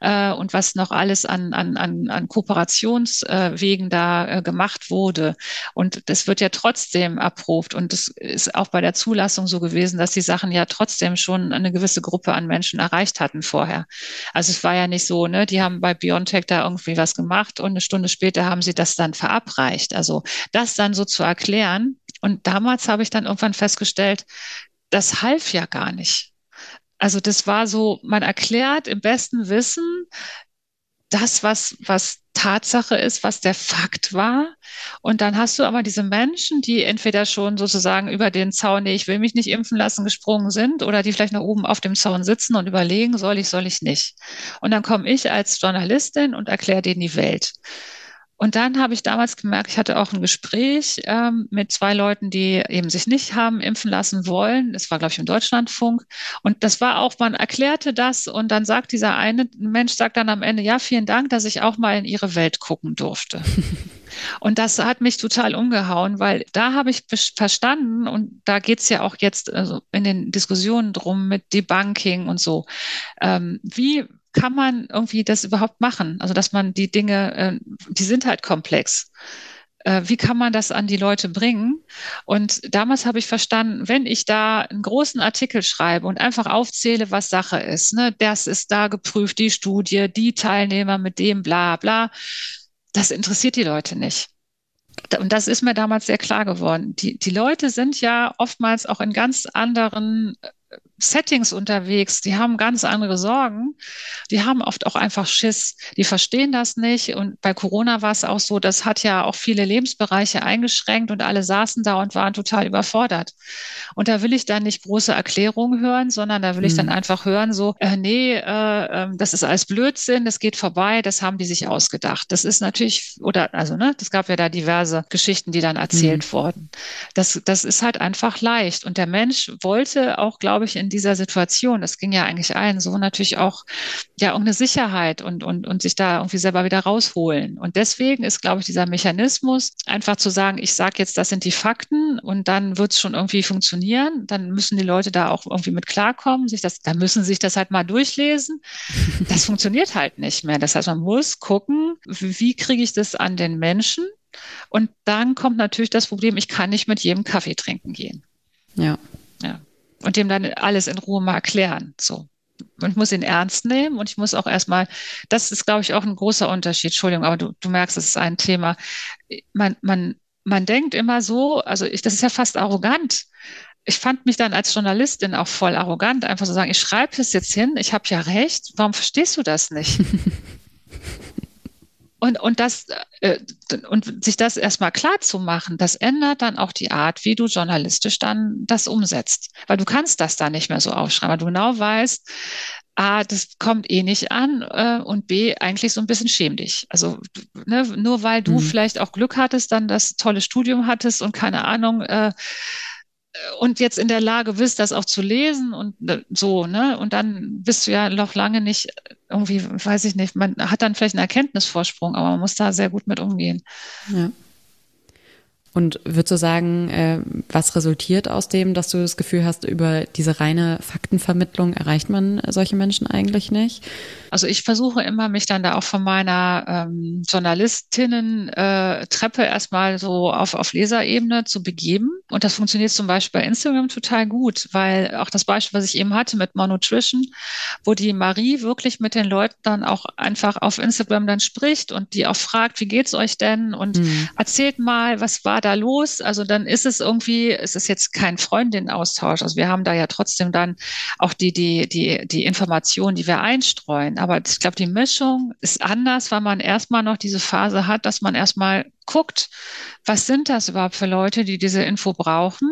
äh, und was noch alles an, an, an, an Kooperationswegen da äh, gemacht wurde. Und das wird ja trotzdem erprobt. Und das ist auch bei der Zulassung so gewesen, dass die Sachen ja trotzdem schon eine gewisse Gruppe an Menschen erreicht hatten vorher. Also es war ja nicht so, ne? Die haben bei BioNTech da irgendwie was gemacht und eine Stunde später haben sie das dann verabreicht. Also das dann so zu erklären. Und damals habe ich dann irgendwann festgestellt, das half ja gar nicht. Also das war so, man erklärt im besten Wissen das, was, was Tatsache ist, was der Fakt war. Und dann hast du aber diese Menschen, die entweder schon sozusagen über den Zaun, nee, ich will mich nicht impfen lassen, gesprungen sind, oder die vielleicht noch oben auf dem Zaun sitzen und überlegen, soll ich, soll ich nicht. Und dann komme ich als Journalistin und erkläre denen die Welt. Und dann habe ich damals gemerkt, ich hatte auch ein Gespräch ähm, mit zwei Leuten, die eben sich nicht haben impfen lassen wollen. Das war, glaube ich, im Deutschlandfunk. Und das war auch, man erklärte das und dann sagt dieser eine Mensch, sagt dann am Ende, ja, vielen Dank, dass ich auch mal in Ihre Welt gucken durfte. Und das hat mich total umgehauen, weil da habe ich verstanden, und da geht es ja auch jetzt also in den Diskussionen drum mit Debunking und so, ähm, wie kann man irgendwie das überhaupt machen? Also dass man die Dinge, äh, die sind halt komplex. Äh, wie kann man das an die Leute bringen? Und damals habe ich verstanden, wenn ich da einen großen Artikel schreibe und einfach aufzähle, was Sache ist, ne, das ist da geprüft, die Studie, die Teilnehmer mit dem, bla bla, das interessiert die Leute nicht. Und das ist mir damals sehr klar geworden. Die, die Leute sind ja oftmals auch in ganz anderen Settings unterwegs, die haben ganz andere Sorgen, die haben oft auch einfach Schiss, die verstehen das nicht. Und bei Corona war es auch so, das hat ja auch viele Lebensbereiche eingeschränkt und alle saßen da und waren total überfordert. Und da will ich dann nicht große Erklärungen hören, sondern da will mhm. ich dann einfach hören, so, äh, nee, äh, äh, das ist alles Blödsinn, das geht vorbei, das haben die sich ausgedacht. Das ist natürlich, oder also ne, das gab ja da diverse Geschichten, die dann erzählt mhm. wurden. Das, das ist halt einfach leicht. Und der Mensch wollte auch, glaube ich, in dieser Situation, das ging ja eigentlich allen so, natürlich auch ja irgendeine Sicherheit und, und, und sich da irgendwie selber wieder rausholen. Und deswegen ist, glaube ich, dieser Mechanismus, einfach zu sagen, ich sage jetzt, das sind die Fakten und dann wird es schon irgendwie funktionieren. Dann müssen die Leute da auch irgendwie mit klarkommen, sich das, da müssen sich das halt mal durchlesen. Das funktioniert halt nicht mehr. Das heißt, man muss gucken, wie kriege ich das an den Menschen? Und dann kommt natürlich das Problem, ich kann nicht mit jedem Kaffee trinken gehen. Ja. Ja. Und dem dann alles in Ruhe mal erklären. So. Und ich muss ihn ernst nehmen und ich muss auch erstmal, das ist, glaube ich, auch ein großer Unterschied. Entschuldigung, aber du, du merkst, es ist ein Thema. Man, man, man denkt immer so, also ich, das ist ja fast arrogant. Ich fand mich dann als Journalistin auch voll arrogant, einfach zu so sagen, ich schreibe es jetzt hin, ich habe ja recht, warum verstehst du das nicht? Und, und, das, äh, und sich das erstmal klar zu machen, das ändert dann auch die Art, wie du journalistisch dann das umsetzt. Weil du kannst das dann nicht mehr so aufschreiben, weil du genau weißt, A, das kommt eh nicht an äh, und B, eigentlich so ein bisschen schäm dich. Also ne, nur weil du mhm. vielleicht auch Glück hattest, dann das tolle Studium hattest und keine Ahnung, äh, und jetzt in der Lage bist, das auch zu lesen und so, ne? Und dann bist du ja noch lange nicht irgendwie, weiß ich nicht, man hat dann vielleicht einen Erkenntnisvorsprung, aber man muss da sehr gut mit umgehen. Ja. Und würdest du sagen, was resultiert aus dem, dass du das Gefühl hast, über diese reine Faktenvermittlung erreicht man solche Menschen eigentlich nicht? Also ich versuche immer, mich dann da auch von meiner ähm, Journalistinnen-Treppe erstmal so auf, auf Leserebene zu begeben. Und das funktioniert zum Beispiel bei Instagram total gut, weil auch das Beispiel, was ich eben hatte mit More Nutrition, wo die Marie wirklich mit den Leuten dann auch einfach auf Instagram dann spricht und die auch fragt, wie geht's euch denn? Und mhm. erzählt mal, was war da los? Also dann ist es irgendwie, es ist jetzt kein Freundinnenaustausch. Also wir haben da ja trotzdem dann auch die, die, die, die Informationen, die wir einstreuen. Aber ich glaube, die Mischung ist anders, weil man erstmal noch diese Phase hat, dass man erstmal guckt, was sind das überhaupt für Leute, die diese Info brauchen?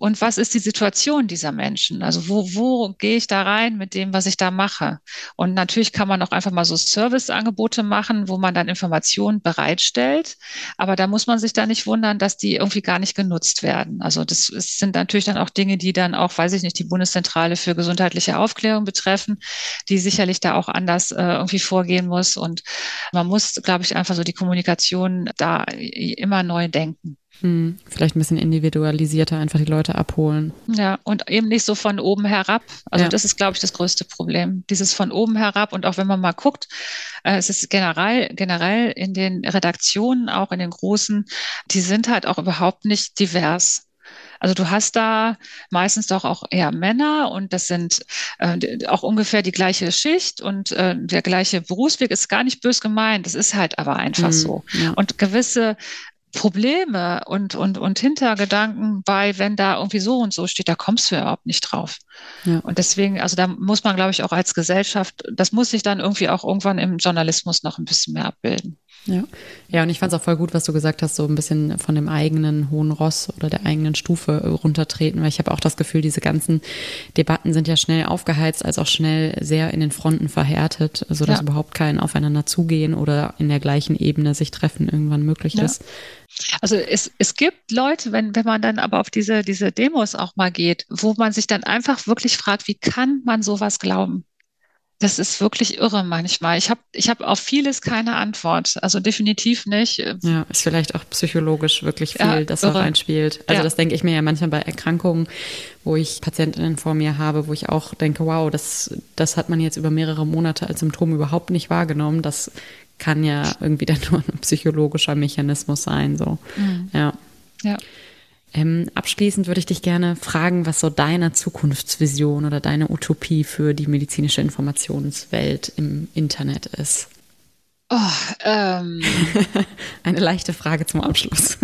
Und was ist die Situation dieser Menschen? Also wo, wo gehe ich da rein mit dem, was ich da mache? Und natürlich kann man auch einfach mal so Serviceangebote machen, wo man dann Informationen bereitstellt. Aber da muss man sich da nicht wundern, dass die irgendwie gar nicht genutzt werden. Also das ist, sind natürlich dann auch Dinge, die dann auch, weiß ich nicht, die Bundeszentrale für gesundheitliche Aufklärung betreffen, die sicherlich da auch anders äh, irgendwie vorgehen muss. Und man muss, glaube ich, einfach so die Kommunikation da immer neu denken. Hm, vielleicht ein bisschen individualisierter einfach die Leute abholen. Ja, und eben nicht so von oben herab. Also ja. Das ist, glaube ich, das größte Problem. Dieses von oben herab und auch wenn man mal guckt, äh, es ist generell, generell in den Redaktionen, auch in den großen, die sind halt auch überhaupt nicht divers. Also du hast da meistens doch auch eher Männer und das sind äh, auch ungefähr die gleiche Schicht und äh, der gleiche Berufsweg ist gar nicht bös gemeint. Das ist halt aber einfach hm, so. Ja. Und gewisse Probleme und, und, und Hintergedanken bei, wenn da irgendwie so und so steht, da kommst du ja überhaupt nicht drauf. Ja. Und deswegen, also da muss man, glaube ich, auch als Gesellschaft, das muss sich dann irgendwie auch irgendwann im Journalismus noch ein bisschen mehr abbilden. Ja, ja, und ich fand es auch voll gut, was du gesagt hast, so ein bisschen von dem eigenen hohen Ross oder der eigenen Stufe runtertreten, weil ich habe auch das Gefühl, diese ganzen Debatten sind ja schnell aufgeheizt, als auch schnell sehr in den Fronten verhärtet, sodass ja. überhaupt kein Aufeinander zugehen oder in der gleichen Ebene sich treffen irgendwann möglich ja. ist. Also es, es gibt Leute, wenn, wenn man dann aber auf diese, diese Demos auch mal geht, wo man sich dann einfach wirklich fragt, wie kann man sowas glauben? Das ist wirklich irre manchmal. Ich habe ich hab auf vieles keine Antwort. Also definitiv nicht. Ja, ist vielleicht auch psychologisch wirklich viel, ja, das da reinspielt. Also ja. das denke ich mir ja manchmal bei Erkrankungen, wo ich Patientinnen vor mir habe, wo ich auch denke, wow, das, das hat man jetzt über mehrere Monate als Symptom überhaupt nicht wahrgenommen. Das kann ja irgendwie dann nur ein psychologischer Mechanismus sein. So. Mhm. Ja. Ja. Ähm, abschließend würde ich dich gerne fragen, was so deine Zukunftsvision oder deine Utopie für die medizinische Informationswelt im Internet ist. Oh, ähm. Eine leichte Frage zum Abschluss.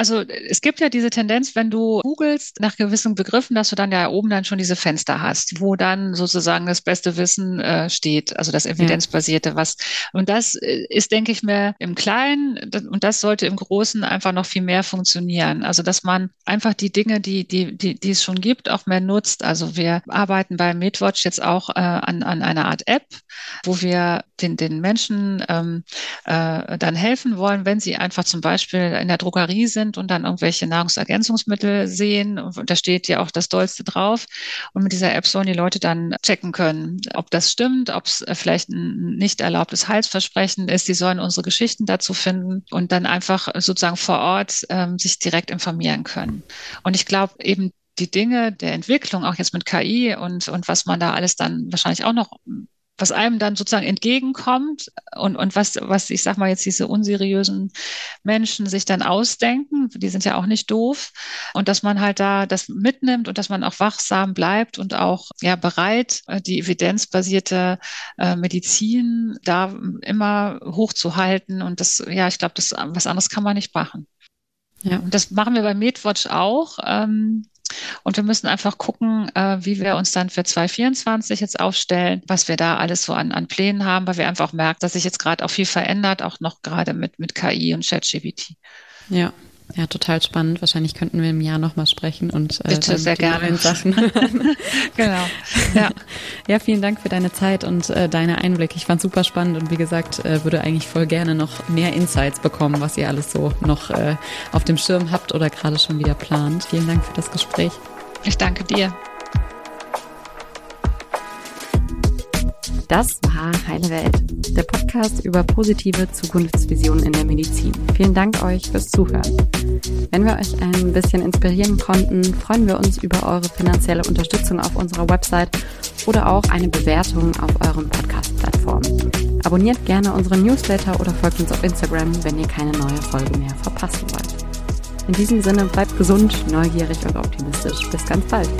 Also es gibt ja diese Tendenz, wenn du googelst nach gewissen Begriffen, dass du dann ja oben dann schon diese Fenster hast, wo dann sozusagen das beste Wissen äh, steht, also das evidenzbasierte was. Und das ist, denke ich mir, im Kleinen und das sollte im Großen einfach noch viel mehr funktionieren. Also dass man einfach die Dinge, die die die, die es schon gibt, auch mehr nutzt. Also wir arbeiten bei MedWatch jetzt auch äh, an an einer Art App, wo wir den den Menschen ähm, äh, dann helfen wollen, wenn sie einfach zum Beispiel in der Drogerie sind und dann irgendwelche Nahrungsergänzungsmittel sehen. Und da steht ja auch das Dollste drauf. Und mit dieser App sollen die Leute dann checken können, ob das stimmt, ob es vielleicht ein nicht erlaubtes Heilsversprechen ist. Die sollen unsere Geschichten dazu finden und dann einfach sozusagen vor Ort ähm, sich direkt informieren können. Und ich glaube eben, die Dinge der Entwicklung, auch jetzt mit K I und, und was man da alles dann wahrscheinlich auch noch, was einem dann sozusagen entgegenkommt und, und was, was, ich sag mal jetzt diese unseriösen Menschen sich dann ausdenken, die sind ja auch nicht doof, und dass man halt da das mitnimmt und dass man auch wachsam bleibt und auch ja bereit, die evidenzbasierte äh, Medizin da immer hochzuhalten, und das, ja, ich glaube, das, was anderes kann man nicht machen. Ja, und das machen wir bei MedWatch auch. Ähm, Und wir müssen einfach gucken, wie wir uns dann für zwanzig vierundzwanzig jetzt aufstellen, was wir da alles so an, an Plänen haben, weil wir einfach auch merken, dass sich jetzt gerade auch viel verändert, auch noch gerade mit, mit K I und ChatGPT. Ja. Ja, total spannend. Wahrscheinlich könnten wir im Jahr nochmal sprechen und äh, bitte, sehr gerne Sachen. Genau. Ja. Ja, vielen Dank für deine Zeit und äh, deine Einblicke. Ich fand es super spannend und wie gesagt, äh, würde eigentlich voll gerne noch mehr Insights bekommen, was ihr alles so noch äh, auf dem Schirm habt oder gerade schon wieder plant. Vielen Dank für das Gespräch. Ich danke dir. Das war Heile Welt, der Podcast über positive Zukunftsvisionen in der Medizin. Vielen Dank euch fürs Zuhören. Wenn wir euch ein bisschen inspirieren konnten, freuen wir uns über eure finanzielle Unterstützung auf unserer Website oder auch eine Bewertung auf euren Podcast-Plattformen. Abonniert gerne unseren Newsletter oder folgt uns auf Instagram, wenn ihr keine neue Folge mehr verpassen wollt. In diesem Sinne, bleibt gesund, neugierig und optimistisch. Bis ganz bald.